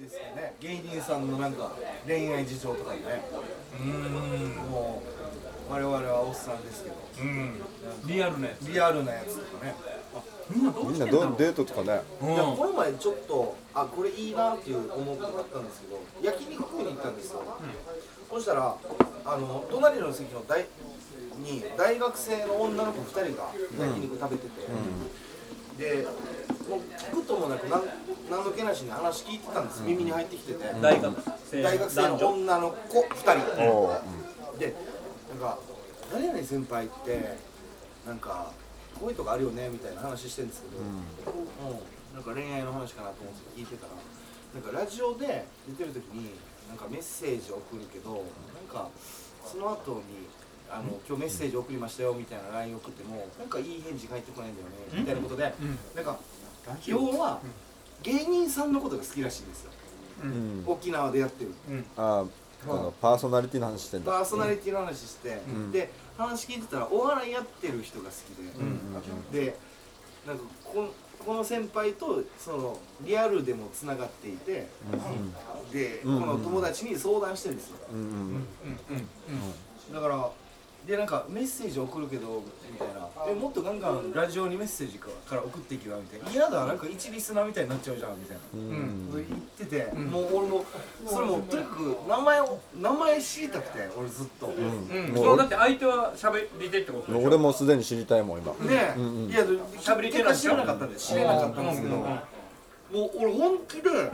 ですよね。芸人さんのなんか恋愛事情とかね。もう我々はおっさんですけど。リアルなやつ。リアルなやつとかね。みんなどうデートとかね。この前ちょっとあこれいいなっていう思うことがあったんですけど、焼肉食いに行ったんですよ。そしたら隣の席の大学生の女の子2人が焼肉食べてて。で、もう聞くともなく何の気なしに話聞いてたんです、耳に入ってきてて、大学生の女の子2人で、なんか「誰やねん先輩ってなんかこういうとこあるよね」みたいな話してるんですけど、なんか恋愛の話かなと思って聞いてたら、なんかラジオで出てる時になんかメッセージを送るけど、なんかその後に今日メッセージ送りましたよみたいな LINE 送ってもなんかいい返事返ってこないんだよねみたいなことで、なんか要は芸人さんのことが好きらしいんですよ、沖縄でやってる、パーソナリティの話してんだ、パーソナリティの話して、で話聞いてたらお笑いやってる人が好きで、でなんかこの先輩とそのリアルでもつながっていて、でこの友達に相談してるんですよ。だからで、なんかメッセージ送るけどみたいな、もっとガンガンラジオにメッセージから送っていけばみたいな、嫌だ、なんか一リスナーみたいになっちゃうじゃんみたいな、言ってて、もう俺もそれもとにかく名前知りたくて、俺ずっと、そうだって相手は喋りてってことでしょ。俺もすでに知りたいもん今ね。いや喋りては知れなかったんですけど、もう俺本気で、もう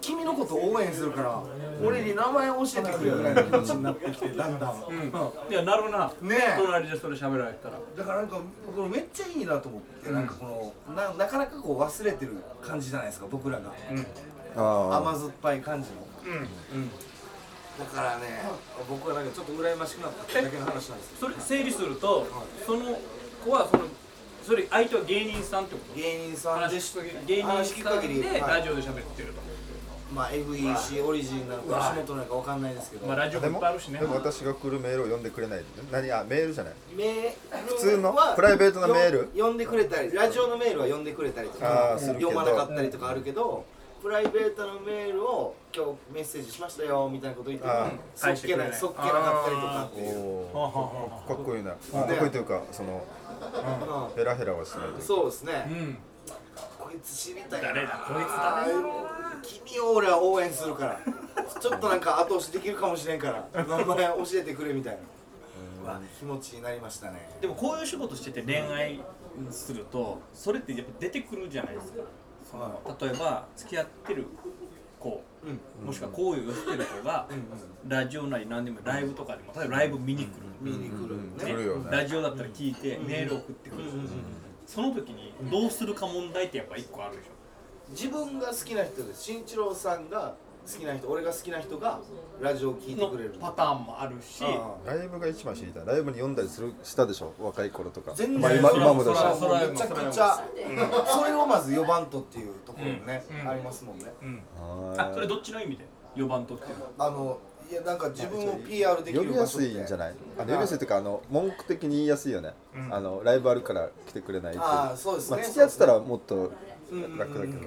君のこと応援するから、俺に名前教えてくれぐらいの気持ちになってきて、だんだん。いや、なるな。ねえ。隣でそれ喋られたら。だからなんか、これめっちゃいいなと思って、なんかこの、なかなかこう忘れてる感じじゃないですか、僕らが。甘酸っぱい感じの。だからね、僕はなんかちょっと羨ましくなっただけの話なんですよ。それ整理すると、その子はそれ相手は芸人さんってこと？芸人さんで聞く限りでラジオで喋ってると、まあ FEC オリジンなんか足元なんかわかんないですけど、まあラジオいっぱいあるしね。でも私が来るメールを読んでくれない。何？あ、メールじゃない、普通のプライベートなメール読んでくれたり、ラジオのメールは読んでくれたりとか読まなかったりとかあるけど、プライベートのメールを今日メッセージしましたよみたいなこと言ってそっけなかったりとかっていう、かっこいいな。かっこいいというか、そのヘラヘラはしないという。そうですね。こいつ知りたいな。誰だこいつだよ。君を俺は応援するから。ちょっとなんか後押しできるかもしれんから。名前教えてくれみたいな気持ちになりましたね。でもこういう仕事してて恋愛するとそれってやっぱ出てくるじゃないですか。例えば付き合ってる子、もしくは交友をしてる子がラジオなり何でもライブとかでも、例えばライブ見に来る。ラジオだったら聞いてメール送ってくる。その時にどうするか問題ってやっぱ一個あるでしょ。自分が好きな人です。慎一郎さんが好きな人、俺が好きな人がラジオを聞いてくれるパターンもあるし、ライブが一番知りたい。ライブに読んだりしたでしょ、若い頃とか。全然今もだし、めちゃくちゃそれをまず4番とっていうところね、ありますもんね。あ、それどっちの意味で4番とっていうの？いや、なんか自分を PR できる場所って呼びやすいんじゃない？呼びやすいっていうか、文句的に言いやすいよね。ライブあるから来てくれないっていう。付き合ってたらもっと楽だけど、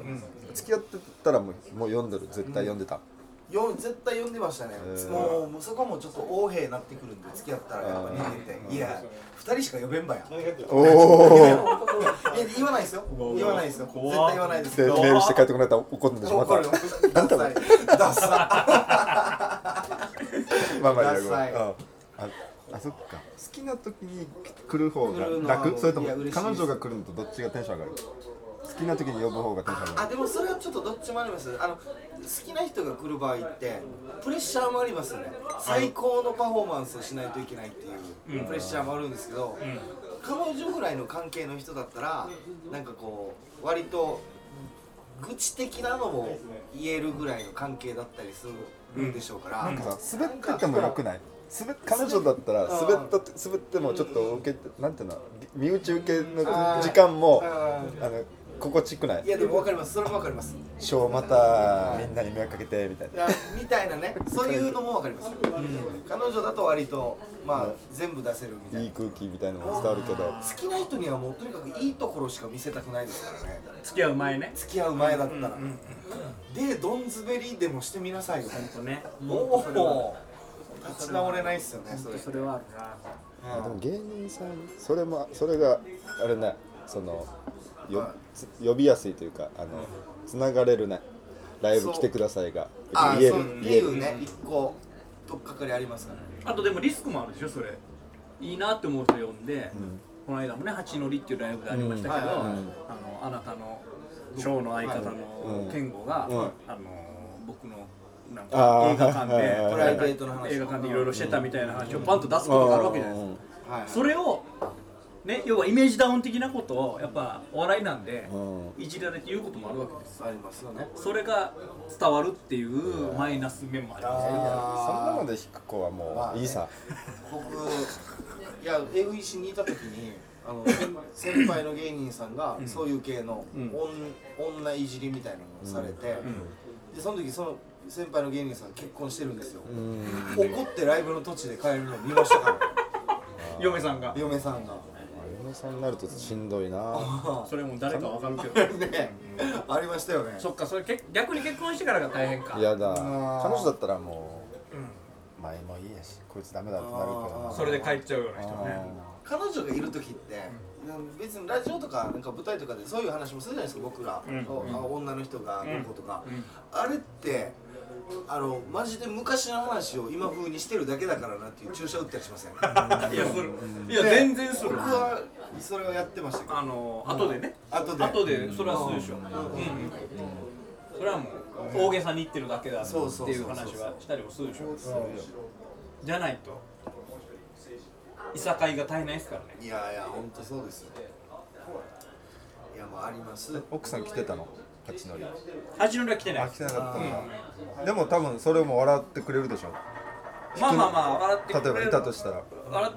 付き合ってたらもう読んでる。絶対読んでましたね。もうそこもちょっと横柄になってくるんで、付き合ったらやっぱ人間って、いや、2人しか呼べんばや。言わないですよ。絶対言わないですけど。メールして帰ってこないと怒ってしまった。なんだろう。ダサい。まあまあダサい。あ、そっか。好きな時に来る方が楽？それとも彼女が来るのとどっちがテンション上がる？好きな時に呼ぶ方がテンション上がる。でもそれはちょっとどっちもあります。好きな人が来る場合ってプレッシャーもありますよね。最高のパフォーマンスをしないといけないっていうプレッシャーもあるんですけど、彼女ぐらいの関係の人だったらなんかこう割と愚痴的なのも言えるぐらいの関係だったりするんでしょうから、なんかさ、滑っててもよくない？彼女だったら滑ってもちょっと受けて、なんていうの、身内受けの時間も心地よくない？いや、でも分かります。それも分かります。ショーまたみんなに迷惑かけてみたいなね、そういうのも分かります。彼女だと割とまあ全部出せるみたいな、いい空気みたいなのも伝わるけど、好きな人にはもうとにかくいいところしか見せたくないですからね。付き合う前だったらでドンズベリでもしてみなさいよ。本当ね。もう立ち直れないっすよね。それはあるな。でも芸人さんそれがあれね、その呼びやすいというか、あの繋がれるね。ライブ来てくださいが言えるっていうね、一個とっかかりありますからね。あとでもリスクもあるでしょ、それ。いいなって思う人呼んで、この間もね、ハチノリっていうライブでありましたけど、あなたのショーの相方の健吾が、僕のなんか映画館で、プライベートの話、映画館でいろいろしてたみたいな話をバンと出すことがあるわけじゃないですか。それをね、要はイメージダウン的なことをやっぱお笑いなんで、いじられて言うこともあるわけです。ありますよね。それが伝わるっていうマイナス面もあります。そんなので引く子はもういいさ。僕いやエグイシにいた時に先輩の芸人さんがそういう系の女いじりみたいなのをされて、でその時その先輩の芸人さん結婚してるんですよ。怒ってライブの途中で帰るのを見ましたから。嫁さんが。さんになるとしんどいな。それも誰かわかるけどね。ありましたよね。そっか、それ逆に結婚してからが大変か。いやだ。彼女だったらもう前もいいやし、こいつダメだってなるから。それで帰っちゃうような人ね。彼女がいる時って、別にラジオとかなんか舞台とかでそういう話もするじゃないですか。僕ら、女の人がどうこうとか、あれって。マジで昔の話を今風にしてるだけだからなっていう注射打ったりしません？いや全然する。僕はそれはやってましたけど、後でね、後でそれはそうでしょ。それはもう大げさに言ってるだけだっていう話はしたりもするでしょ。じゃないといさかいが絶えないですからね。いや本当そうですよ。いやもうあります。奥さん来てたの？ハチノリは来てない。来てなかったな。でも多分それも笑ってくれるでしょ。まあまあまあ笑ってくれる。例えばいたとしたら笑っ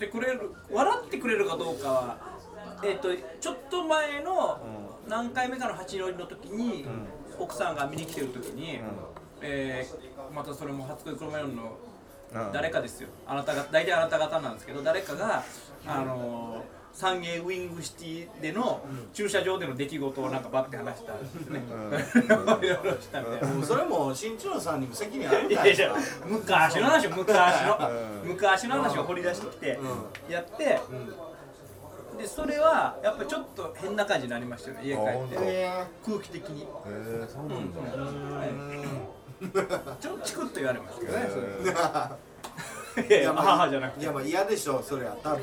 てくれるかどうかは、ちょっと前の何回目かのハチノリの時に奥さんが見に来てる時に、またそれも初恋クロマニヨンの誰かですよ。あなたが大体あなた方なんですけど、誰かがサンゲイウィングシティでの駐車場での出来事をなんかバッて話したんですね。それも新潮さんにも責任あるんじゃないですか。昔の話を掘り出してきてやって、でそれはやっぱちょっと変な感じになりましたよね、家帰って。空気的に。そうなんだ。ちょっとチクッと言われましたけどね。母じゃなくて。いやまあ嫌でしょ、それは多分。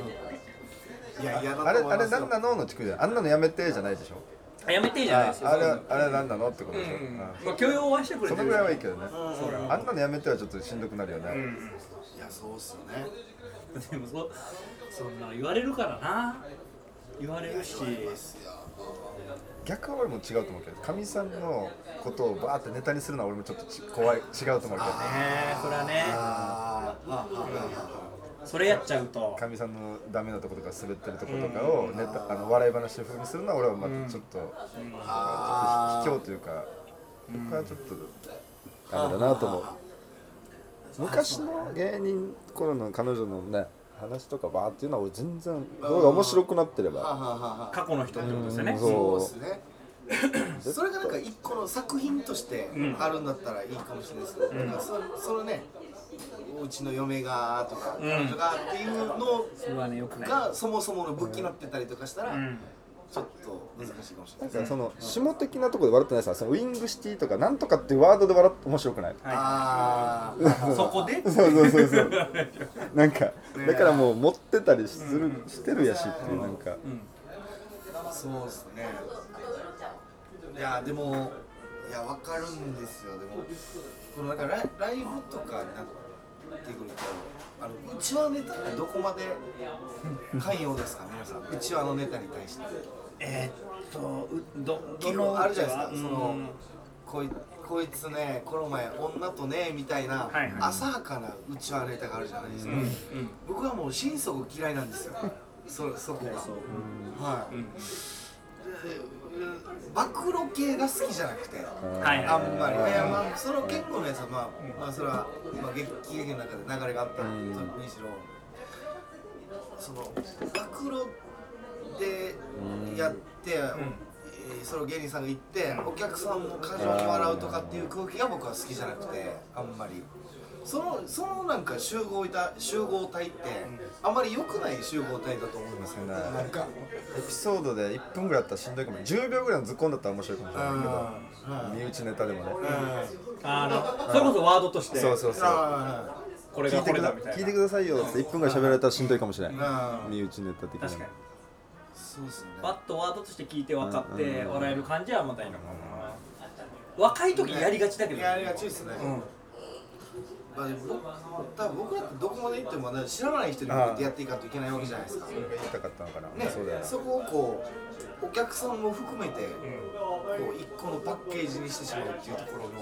あれなんなののチクじゃん。あんなのやめてじゃないでしょ。やめてじゃないですよ。あれなんなのってことでしょ。許容はしてくれてる。そのぐらいはいいけどね。あんなのやめてはちょっとしんどくなるよね。いやそうっすよね。でもそんな言われるからな。言われるし。逆は俺も違うと思うけど、かみさんのことをバーってネタにするのは俺もちょっと怖い、違うと思うけどね。それはね。それやっちゃうとかみさんのダメなとことか滑ってるとことかをネタ笑い話風にするのは俺はまたちょっと卑怯というか、僕はちょっとダメだなと思う。昔の芸人頃の彼女のね話とかバーっていうのは俺全然面白くなってれば過去の人ってことですよね。そうですね。それがなんか一個の作品としてあるんだったらいいかもしれないですけど、なんかそのね、うちの嫁がとか彼女がっていうのがそもそもの武器になってたりとかしたらちょっと難しいかもしれない。なんかその下的なところで笑ってないさ、そのウィングシティとかなんとかっていうワードで笑って面白くない。ああ、そこで。そう。なんかだからもう持ってたりしてるやしっていうなんか。そうですね。いやでもいやわかるんですよ。でもこのなんかライブとかになってくるとうちわネタってどこまで寛容ですか皆さん。うちわのネタに対してどのあるじゃないですか。そのこいつねこの前女とねみたいな浅はかなうちわネタがあるじゃないですか。僕はもう心底嫌いなんですよ。そこが暴露系が好きじゃなくて、あんまりその結構のやつはまあそれは劇劇の中で流れがあったのにしろ、その暴露でやってその芸人さんが行ってお客さんも過剰に笑うとかっていう空気が僕は好きじゃなくて、あんまりそのなんか集合体ってあんまり良くない集合体だと思いますよね。なんかエピソードで1分ぐらいだったらしんどいかも、10秒ぐらいのズッコンだったら面白いかもしれないけど、身内ネタでもね、それこそワードとしてそうこれがこれだみたいな聞いてくださいよって1分ぐらい喋られたらしんどいかもしれない、身内ネタ的な。確かにそうですね、バッとワードとして聞いて分かって笑える感じはまたいいのかな。若い時やりがちだけど、やりがちですね、まあ、僕らってどこまで行っても知らない人に向けてやっていかないといけないわけじゃないですか。それが言いたかったのかな、ね、そうだよな。そこをこうお客さんも含めてこう一個のパッケージにしてしまうっていうところの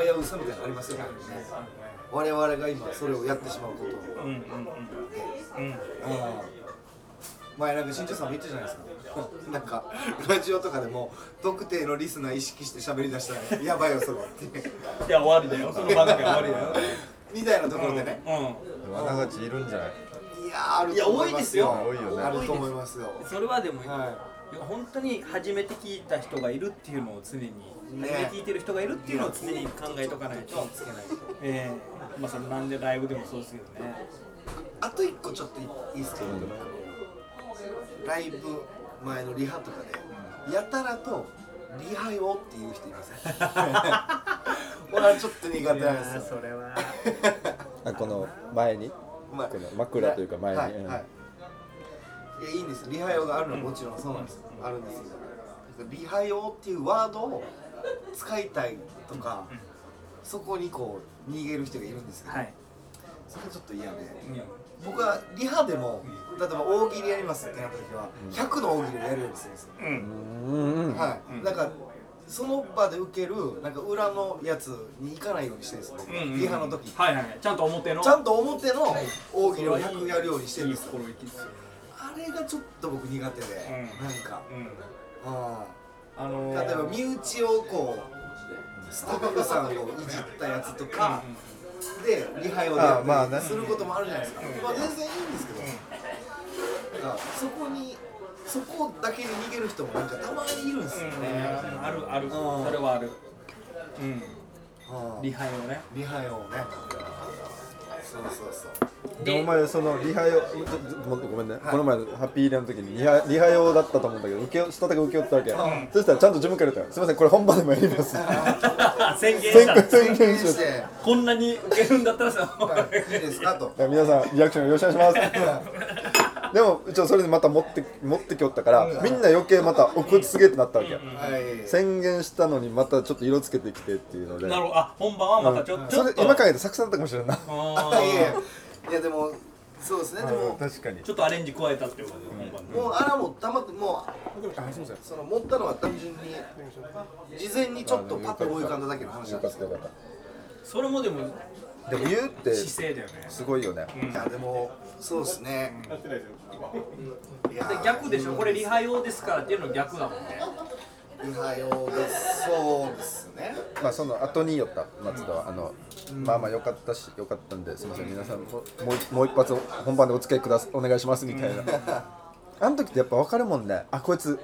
危うさみたいなのありますよね。我々が今それをやってしまうことを、前なんか新庄さんも言ったじゃないですか。なんかラジオとかでも特定のリスナー意識して喋り出したらやばいよそれっていや終わりだよその番組終わりだよみたいなところでね、あながちいるんじゃない。いやあると思いますよ。多いよね。あると思いますよ。それはでも、本当に初めて聞いた人がいるっていうのを常に、初めて聞いてる人がいるっていうのを常に考えとかないと気をつけないと。まあそれなんでライブでもそうですけどね。あと一個ちょっといいですけど、ライブ前のリハとかでやたらとリハよっていう人いません？俺はちょっと苦手なんですよ。それはこの前に、この枕というか前に、いいんです。リハよがあるのはもちろんそうなんです、あるんですけど、リハよっていうワードを使いたいとか、そこにこう逃げる人がいるんですけど、それちょっと嫌で、僕はリハでも、例えば大喜利やりますってなった時は100の大喜利をやるようにするんですよ。なんかその場で受けるなんか裏のやつに行かないようにしてるんですよ、リハの時。ちゃんと表の大喜利を100やるようにしてるんですよ。あれがちょっと僕苦手で、例えば身内をこうスタッフさんをいじったやつとかでリハをやったりすることもあるじゃないですか。まあ全然いいんですけど、そこだけに逃げる人もなんかたまにいるんですよね。ある、それはある。リハをね。そう。で、お前そのリハ用、ごめんね、この前のハッピーイレアの時にリハ用だったと思うんだけど、下だけ受け負ったわけ。そしたらちゃんと自分から言ったよ。すみません、これ本番でもやります。宣言して。こんなに受けるんだったらさ、いいですかと。皆さんリアクションよろしくお願いします。でも一応それでまた持ってきおったから、みんな余計また送りすぎってなったわけよ。宣言したのにまたちょっと色つけてきてっていうので。なるほど。あ、本番はまたちょっと。それ今考えたら作戦だったかもしれない。いやでもそうですね。でも確かにちょっとアレンジ加えたっていう感じ。もうあらもたまってもうその持ったのは単純に事前にちょっとパッと思い浮かんだだけの話だった。それもでも言うってすごいよね。いやでもそうですね。逆でしょ。これリハ用ですからっていうの逆だもんね。リハ用です。そうですね。まあその後に寄った松田はまあ良かったし良かったんで、すみません皆さんもう一発本番でお付き合いくださいお願いしますみたいな。あの時ってやっぱ分かるもんね。あこいつ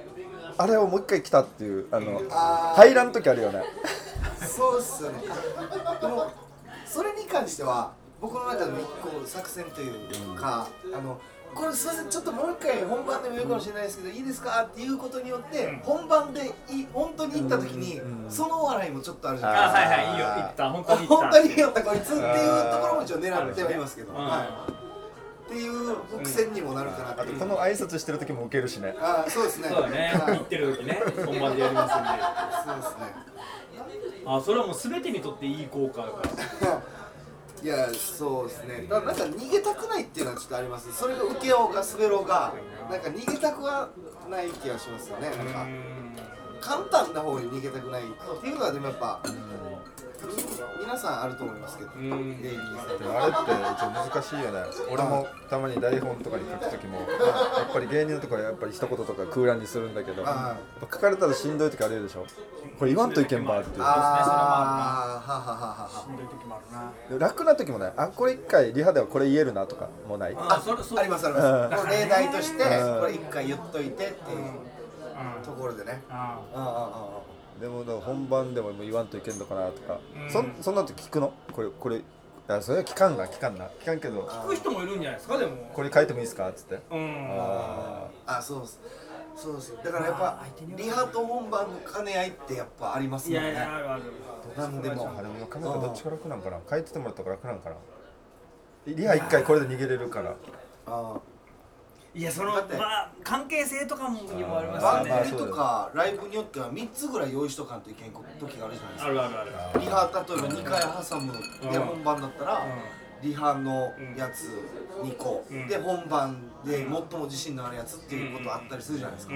あれをもう一回来たっていう入らん時あるよね。そうっすよね。それに関しては、僕の中でも一個作戦というか、これすいません、ちょっともう一回本番でも言うかもしれないですけど、いいですかっていうことによって、本番で本当に行った時に、その笑いもちょっとあるじゃないですか。はい、いいよ、行った、本当に行ったこいつっていうところも一応狙ってはいますけど、っていう伏線にもなるかなって。あとこの挨拶してる時もウケるしね。ああ、そうですね。そうだね、行ってる時ね、本番でやりますんで。そうですね。あ、それはもう全てにとっていい効果だからいや、そうですね。だからなんか逃げたくないっていうのはちょっとあります。それが受けようが滑ろうがなんか逃げたくはない気がしますよね。なんか簡単な方に逃げたくないっていうのはでもやっぱ皆さんあると思いますけど、あれって難しいよね。俺もたまに台本とかに書くときもやっぱり芸人とかやっぱり一言とか空欄にするんだけど、書かれたらしんどいときあるでしょ。これ言わんといけんばっていう。しんどいときもあるな。楽なときもない。あ、これ一回リハではこれ言えるなとかもない。ありますあります。例題としてこれ一回言っといてっていう。ところでね。でも本番でも言わんといけんのかなとか、そんなんて聞くの？これあ、それは聞かんけど聞く人もいるんじゃないですか。でもこれ書いてもいいですかっつって、あ、そうです、そうですよ。だからやっぱリハと本番の兼ね合いってやっぱありますもんね。いやいや、あるある。なんでもあれも兼ね合いどっちが楽なんかな、書いててもらったから楽なんかな、リハ一回これで逃げれるから。あ、いや、その関係性とかもにもありますね。番組とかライブによっては3つぐらい用意しとかんといけん時があるじゃないですか。あるあるある。リハ例えば2回挟むで本番だったらリハのやつ2個で本番で最も自信のあるやつっていうことあったりするじゃないですか。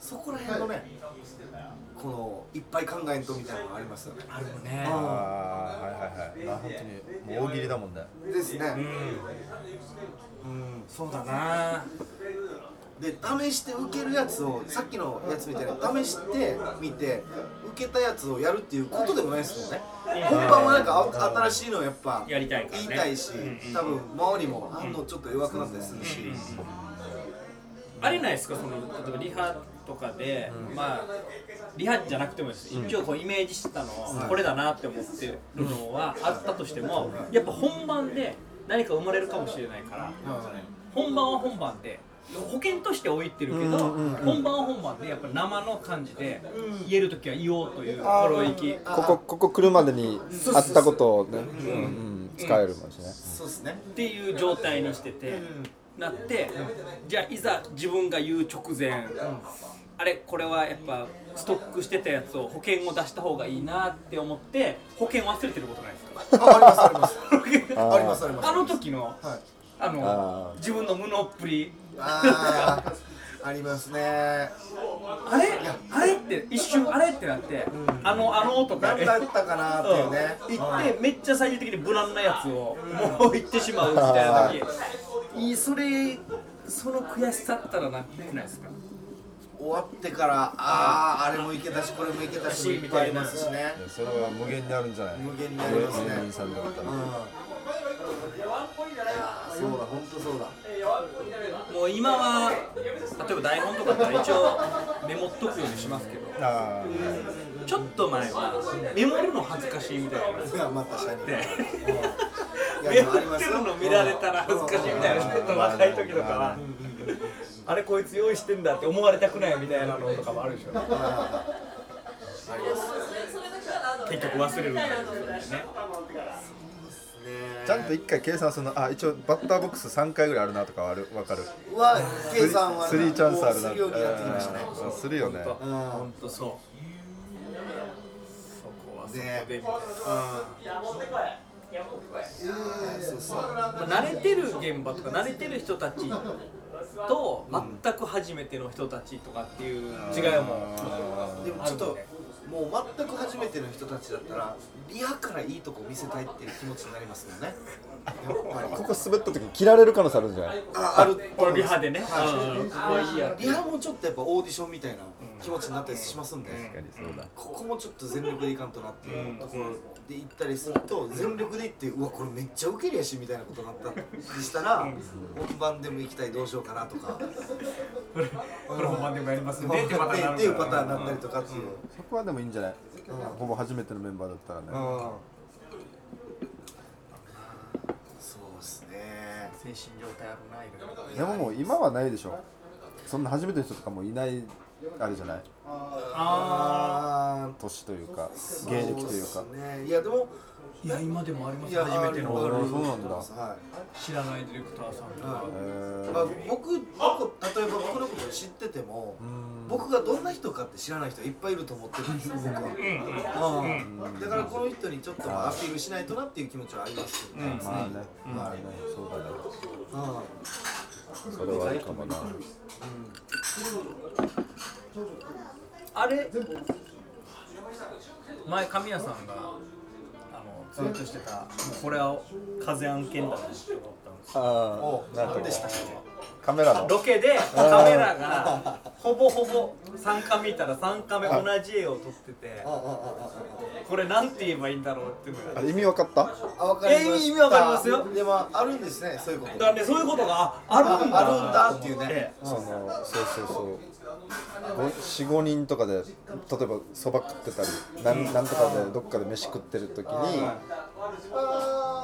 そこら辺のね、このいっぱい考えんとみたいなのがありますよね。あるよね。あ、はいはいはい。本当にもう大喜利だもんね。ですね。うん、そうだな。で、試して受けるやつを、さっきのやつみたいに試してみて受けたやつをやるっていうことでもないですもんね。本番はなんか新しいのをやっぱやりたいからね、言いたいし、多分周りも反応ちょっと弱くなったりするし。あれないですか、その例えばリハとかで、まあリハじゃなくてもです、今日こうイメージしてたのはこれだなって思ってるのはあったとしても、やっぱ本番で何か生まれるかもしれないから、本番は本番で保険として置いてるけど、本番は本番でやっぱ生の感じで言えるときは言おうという心意気。こ来るまでにあったことをね、使えるもんしね。そうですね。っていう状態にしてて。なって、じゃあいざ自分が言う直前、あれこれはやっぱストックしてたやつを保険を出した方がいいなって思って保険忘れてることないですか？あります。あの時の、自分の無能っぷりありますね。あれって一瞬あれってなって、あのとか何だったかなっていうね、言ってめっちゃ最終的に無難なやつをもう言ってしまうみたいな時。その悔しさったらなくないですか？終わってから、あれもいけたし、これもいけたし、いっぱいありますしね。それは無限にあるんじゃない？無限にありますね。そうだ、ほんとそうだ。もう今は、例えば台本とかだったら一応メモっとくようにしますけど、ちょっと前はメモるの恥ずかしいみたいな。まあ確かに。メモってるの見られたら恥ずかしいみたいな、ちょっと若い時とかはあれこいつ用意してんだって思われたくないみたいなのとかもあるでしょうね。結局忘れるんだよね。ちゃんと1回計算するの、一応バッターボックス3回ぐらいあるなとか分かるは、計算は3チャンスあるなってするよね。ほんとそう。そこはそこでみたいな。慣れてる現場とか慣れてる人たちと全く初めての人たちとかっていう違いもある。でもちょっともう全く初めての人たちだったらリハからいいとこ見せたいっていう気持ちになりますよね。ここ滑った時に切られる可能性あるんじゃない？ある。リハでね。リハもちょっとやっぱオーディションみたいな気持ちになったりしますんで、ここもちょっと全力でいかんとなっていうところで行ったりすると、全力で行ってうわこれめっちゃウケるやしみたいなことになったりしたら、本番でも行きたいどうしようかなとか、これ本番でもやりますねっていうパターンになったりとかっていう。そこはでもいいんじゃない？ほぼ初めてのメンバーだったらね。精神状態あるない。でももう今はないでしょ。そんな初めての人とかもいないあれじゃない。年というか芸歴というか。いやでも今でもあります。初めての。そうなんだ。知らないディレクターさんとか。僕例えば僕のこと知ってても、僕がどんな人かって知らない人いっぱいいると思ってるんですよ僕は。だからこの人にちょっとアピールしないとなっていう気持ちはありますよね。そうだね。それはあるかもな。あれ前神谷さんがツイートしてた、これは風案件だなって思ったんですけど、何でしたっけ？カメラのロケでカメラがほぼほぼ3カメ見たら3カメ同じ絵を撮ってて、これなんて言えばいいんだろうってぐらい。意味わかった？意味わかりますよ。でもあるんですね、そういうこと。だね、そういうことがあるんだっていうね。そう 4,5 人とかで、例えばそば食ってたり、なんとかでどっかで飯食ってる時に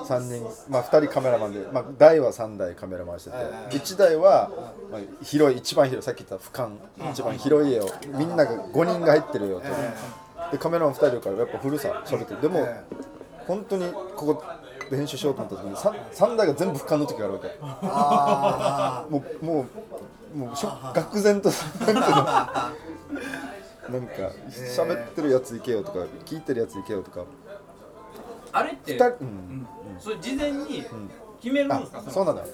3人、まあ2人カメラマンで、まあ台は3台カメラ回してて、1台はまあ広い、一番広い、さっき言った俯瞰、一番広い絵をみんなが5人が入ってるよと、でカメラマン2人いるからやっぱ古さ喋ってる。でも本当にここで編集しようと思った時に 3台が全部俯瞰の時があるわけ。あもう愕然となんか喋ってるやついけよとか聞いてるやついけよとか。あれって、それ事前に決めるんですか？そうなんだよ。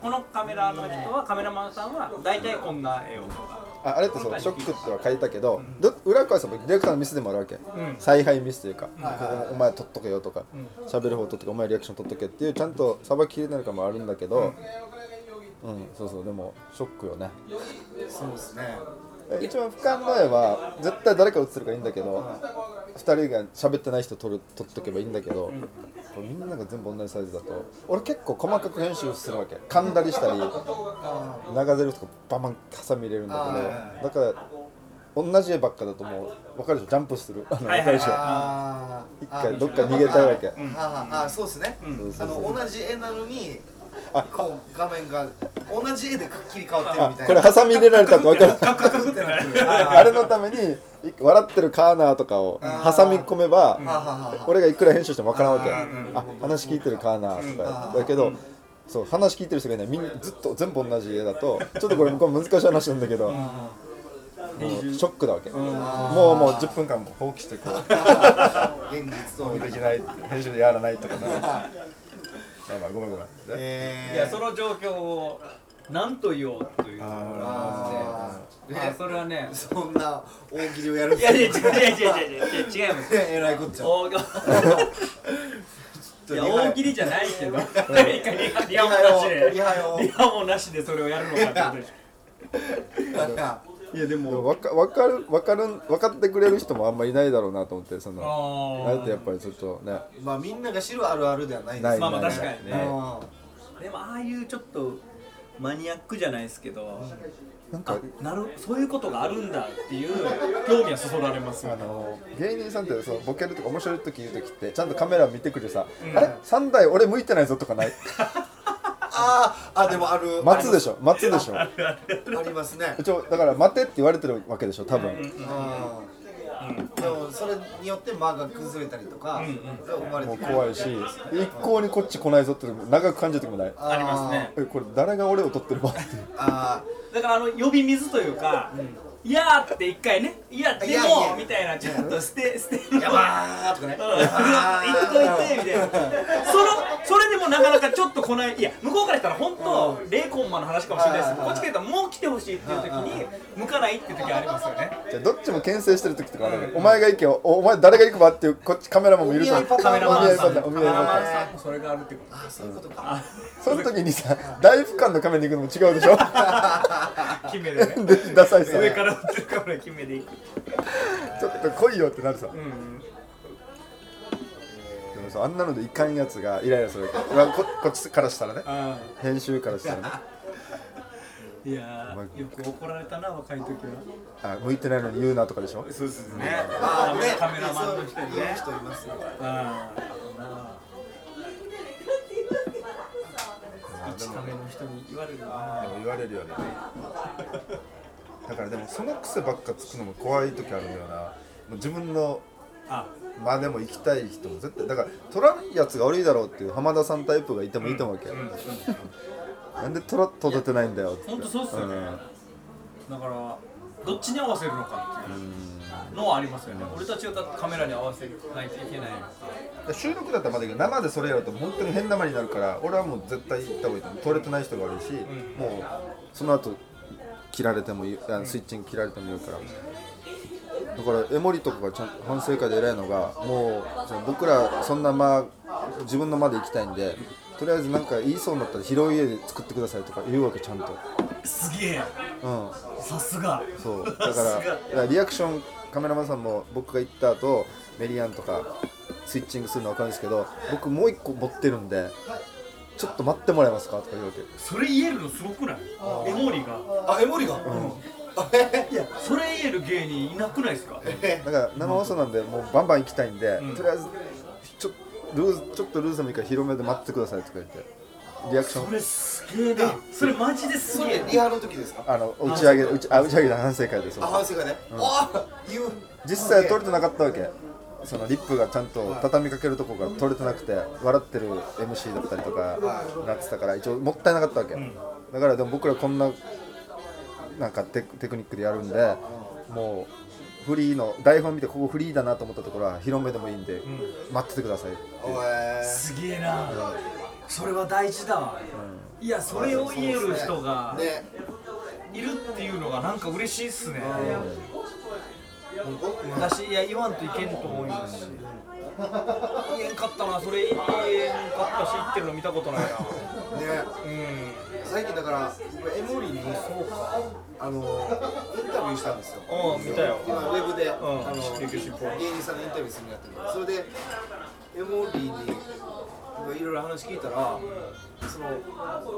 このカメラの人は、カメラマンさんは大体こんな絵をとか。あれってそう、ショックっては書いたけど、裏返せばディレクターのミスでもあるわけ。采配ミスというか、お前取っとけよとか、喋る方取っとけ、お前リアクション取っとけっていう、ちゃんとさばききれないかもあるんだけど、そうそう、でもショックよね。そうですね。一番俯瞰の絵は絶対誰か映ってるからいいんだけど、2人が喋ってない人撮っとけばいいんだけど、みんなが全部同じサイズだと、俺結構細かく編集するわけ。噛んだりしたり長ゼリフとかバンバン挟み入れるんだけど、だから同じ絵ばっかだともう分かるでしょ、ジャンプする分かるでしょ、一回どっか逃げたいわけ。そうですね、同じ絵なのにこう画面が同じ絵でくっきり変わってるみたいな。これ挟み入れられたと分かる。あれのために笑ってるカーナーとかを挟み込めば、俺がいくら編集しても分からんわけ。あ、話聞いてるカーナーとかだけど、そう話聞いてる人がいない、みんなずっと全部同じ絵だと、ちょっとこれ難しい話なんだけど、もうショックだわけ。もう10分間も放棄してこう。現実を見ていけない、編集でやらないとかな。ごめん、いや、その状況を何と言おうというところなんですね。それはね、そんな大喜利をやるって違います。えらいこっちゃ。いや、大喜利じゃないけど、リハもなしでそれをやるのかってことでしょ。いやでも分かってくれる人もあんまりいないだろうなと思って、そのあれってやっぱりちょっとね、まあみんなが知るあるあるではないです。まあまあ確かにね。でもああいうちょっとマニアックじゃないですけど、なんかそういうことがあるんだっていう興味はそそられますよね。芸人さんってそうボケるとか面白い時言う時ってちゃんとカメラ見てくるさ、あれ3台俺向いてないぞとかない？あ、でもある。待つでしょ。ありますね。一応だから待てって言われてるわけでしょ、多分。でもそれによって間が崩れたりとか、もう怖いし、一向にこっち来ないぞって長く感じる時もない。ありますね。これ誰が俺を撮ってるのって。だから呼び水というか、いやーって一回ね、いやでもみたいな、ちょっと捨てる。やばーとかね。言っといてみたいな。それでもなかなかちょっと来ない。いや向こうからしたら本当0コンマの話かもしれないですけど、こっちから言ったらもう来てほしいっていう時に向かないっていう時ありますよね。じゃあどっちも牽制してる時とかあるね。お前が行けよ、お前誰が行くばっていう、こっちカメラマンもいるじゃん。カメラマンさんもそれがあるってこと。あ、そういうことか。その時にさ、大俯瞰のカメラに行くのも違うでしょ。キメでね。ダサいさ。上から撮ってるカメラキメで行く。ちょっと来いよってなるさ。あんなのでいかんやつがイライラする。こっちからしたらね、編集からしたらね。いやー、よく怒られたな、若い時は。向いてないのに言うなとかでしょ。そうですね。カメラマンの人にね、人いますよ。1カメの人に言われるよね。だからでもその癖ばっかつくのも怖い時あるんだよな。もう自分のまあでも行きたい人も絶対だから、撮らんやつが悪いだろうっていう浜田さんタイプがいてもいいと思うわけ。なんで撮れてないんだよって。本当そうっすよね。だからどっちに合わせるのかっていうのはありますよね。俺たちをカメラに合わせないといけない。収録だったらまだいいけど、生でそれやると本当に変な間になるから、俺はもう絶対行った方がいいと思う。撮れてない人が悪いし、もうその後切られてもいい、スイッチング切られてもいいから。だから江守とかがちゃんと反省会で偉いのが、もう僕らそんな自分の間で行きたいんで、とりあえずなんか言いそうになったら広い家で作ってくださいとか言うわけ、ちゃんと。すげえ、うん、さすが。そうだからリアクション、カメラマンさんも僕が行った後メリアンとかスイッチングするの分かるんですけど、僕もう一個持ってるんでちょっと待ってもらえますかとか言うわけ。それ言えるのすごくない？エモリが、あ、エモリが、うん、いや、それ言える芸人いなくないですか？だから生放送なんでもうバンバン行きたいんで、うん、とりあえずちょっとルーズでもいいから広めで待ってくださいとか言ってリアクション。それすげえな。それマジですげえ。リハの時ですか？打ち上げ、打ち上げの反省会です。あ、反省会ね、うん、あ、言う。実際は撮れてなかったわけ。そのリップがちゃんと畳みかけるとこが撮れてなくて、笑ってる MC だったりとかなってたから、一応もったいなかったわけ、うん、だからでも僕らこんななんかテクニックでやるんで、もうフリーの台本見てここフリーだなと思ったところは広めでもいいんで、うん、待っててくださいって。すげえな、うん、それは大事だわ、うん、いや、それを言える人がいるっていうのがなんか嬉しいっすね、うんうん、私、いや、言わんといけんと思いますし、言えんかったな、それ言えんかったし、言ってるの見たことないなね、うん、最近だから、エモリにインタビューしたんですよ。見たよ。今ウェブで、芸人さんのインタビューするのやってる。それでエモリにいろいろ話聞いたら、その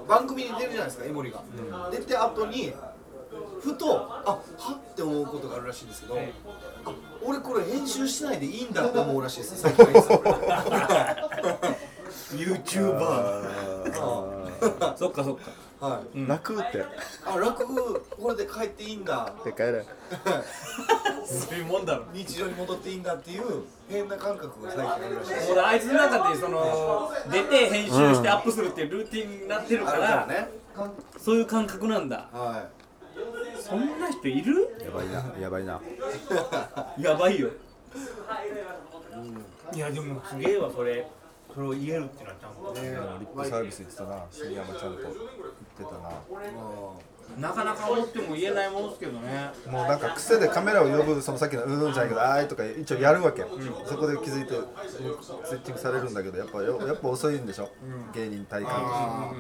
番組に出るじゃないですか、エモリが、うん、出て後にふと、はって思うことがあるらしいんですけど、あ、俺これ編集しないでいいんだって思うらしいです。最近YouTuber そっかそっか、はい、うん、楽って、あ、楽、これで帰っていいんだって、帰れそういうもんだろ、日常に戻っていいんだっていう変な感覚が最近あるらしいです。俺、あいつの中でその出て編集してアップするっていうルーティンになってるから、ね、そういう感覚なんだ、はい。そんな人いる？やばいな、やばいなやばいよ、うん、いや、でもすげえわ、それを言えるってなっちゃうんだね。リップサービス言ってたな、杉山ちゃんと言ってたな、うん、なかなか思っても言えないものですけどね。もうなんか癖でカメラを呼ぶ、そのさっきのじゃないけど、あーいとか一応やるわけ、うん、そこで気づいてスイッチングされるんだけど、やっぱ遅いんでしょ、うん、芸人体感。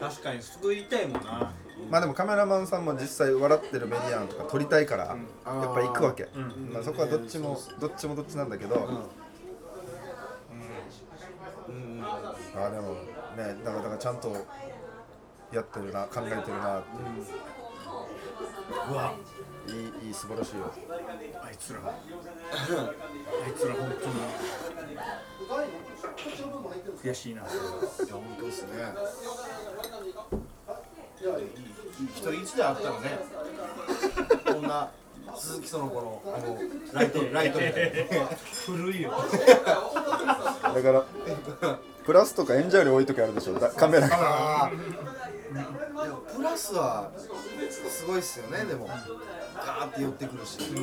確かに救いたいもんな。まあでもカメラマンさんも実際笑ってるメディアンとか撮りたいからやっぱ行くわけ、うん、まあ、そこはどっちもどっちなんだけど、うん、あーでもね、だからちゃんとやってるな、考えてるなって、うん、うわ、いい素晴らしいよあいつら本当に悔しいな。いや、本当ですね。一人一台あったのねこんな鈴木園子のライトみたいな古いよだからプラスとか演者より多い時あるでしょ、カメラがプラスはすごいっすよね、でもガーって寄ってくるし、う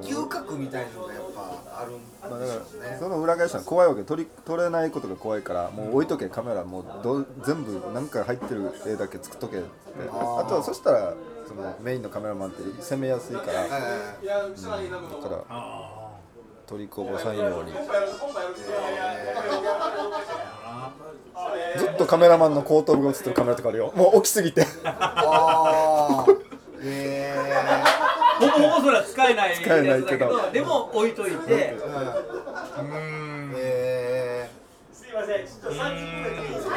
ん、嗅覚みたいなのがやっぱあるんでしょうね、まあ、その裏返したら怖いわけ。撮れないことが怖いから、もう置いとけカメラ、もう全部何か入ってる絵だけ作っとけって。あとはそしたらそのメインのカメラマンって攻めやすいから、うん、だから取りこぼさんように、ずっとカメラマンの後頭部が映ってるカメラとかあるよ、もう起きすぎてほぼほぼそれは使えないけど、でも置いといて、すいません、ちょっと30分でいいですか？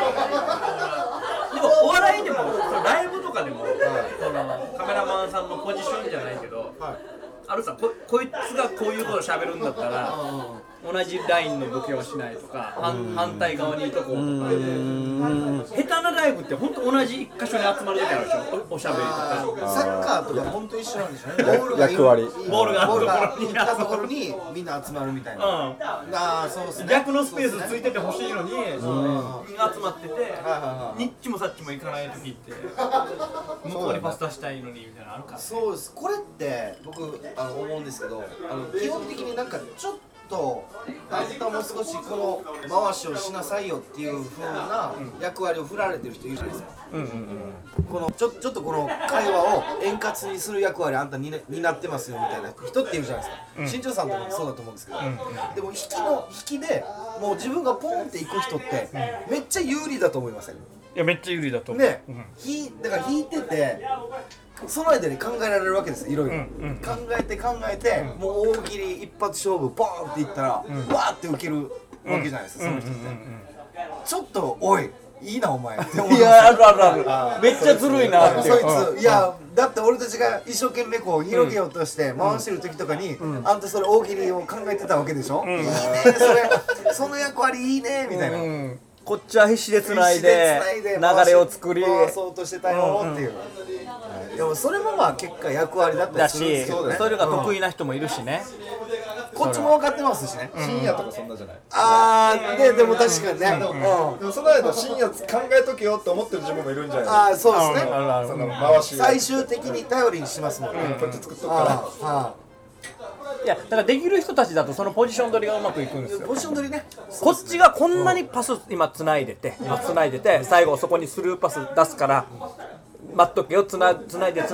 でもお笑いでもライブとかでも、カメラマンさんのポジションじゃないけど、あるさ、こいつがこういうこと喋るんだったら同じラインのボケをしないとか、反対側にいとこうとか、下手なライブって本当同じ一箇所に集まる時あるでしょ、おしゃべりとか。サッカーとか本当一緒なんでしょね、役割。ボールが行ったところにみんな集まるみたいな、うん、あーそうですね、逆のスペースついててほしいのに、みんな集まってて、ニッチもサッチも行かない時って向こうにパス出したいのにみたいなのあるから、ね、そうです。これって僕思うんですけど、基本的になんかちょっとあんたもう少しこの回しをしなさいよっていう風な役割を振られてる人いるじゃないですか、このちょっとこの会話を円滑にする役割あんたに担ってますよみたいな人っているじゃないですか、新庄さんとかもそうだと思うんですけど、でも引きでもう自分がポンっていく人ってめっちゃ有利だと思いません？いやめっちゃ有利だと思うね、うん、だから引いててその間に考えられるわけですいろいろ、うんうん、考えて、うん、もう大喜利一発勝負ボーンっていったら、うん、わーって受けるわけじゃないですか、うん、その人って、うんうんうん、ちょっとおいいいなお前って思う。いやあるあるあるめっちゃずるいなってそいついやだって俺たちが一生懸命こう広げようとして回してる時とかに、うん、あんたそれ大喜利を考えてたわけでしょ、うん、いいねそれその役割いいねみたいな、うん、こっちは必死でつないで流れを作り回そうとしてたよっていう、うんうん、でもそれもまあ結果役割だったりするんですけどね。そういうのが得意な人もいるしね、うん、こっちも分かってますしね、うん、深夜とかそんなじゃない。あーでも確かにね、うんうん、でもその間深夜考えとけよって思ってる自分もいるんじゃないですか。あーそうですね、その回し最終的に頼りにしますもんね、うん、こっち作っとくからいやだからできる人たちだとそのポジション取りがうまくいくんですよ。ポジション取りね。こっちがこんなにパス今つないでて最後そこにスルーパス出すから待っとけよつないでよ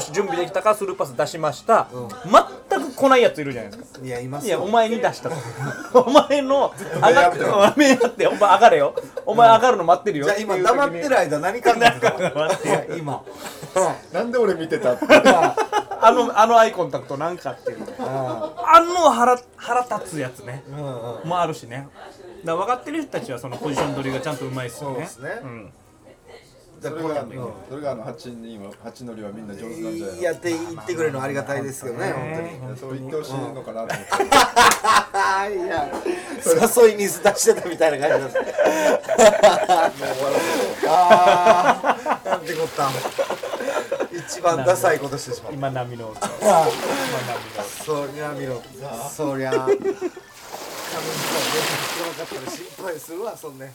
し準備できたからスルーパス出しました、うん、全く来ないやついるじゃないですか。いやいますよ。いやお前に出したお前の上がってお前上がれよお前上がるの待ってるよ、うん、っていうじゃあ今黙ってる間何考えてたの今なんで俺見てたってあのアイコンタクトなんかっていうの腹立つやつね、うんうん、もあるしね。だ分かってる人たちはそのポジション取りがちゃんとうまいっすよね。そうですね、うん、それがあの8乗りはみんな上手なんじゃないのやって言ってくれるのありがたいですけどね、本当にそう言ってほしいのかなと思って、うん、いや誘い水出してたみたいな感じだったあーなんてこった一番ダサいことしてしまった。今波の音今波の音そりゃー神の人は出てなかったら心配するわそんね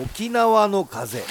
沖縄の風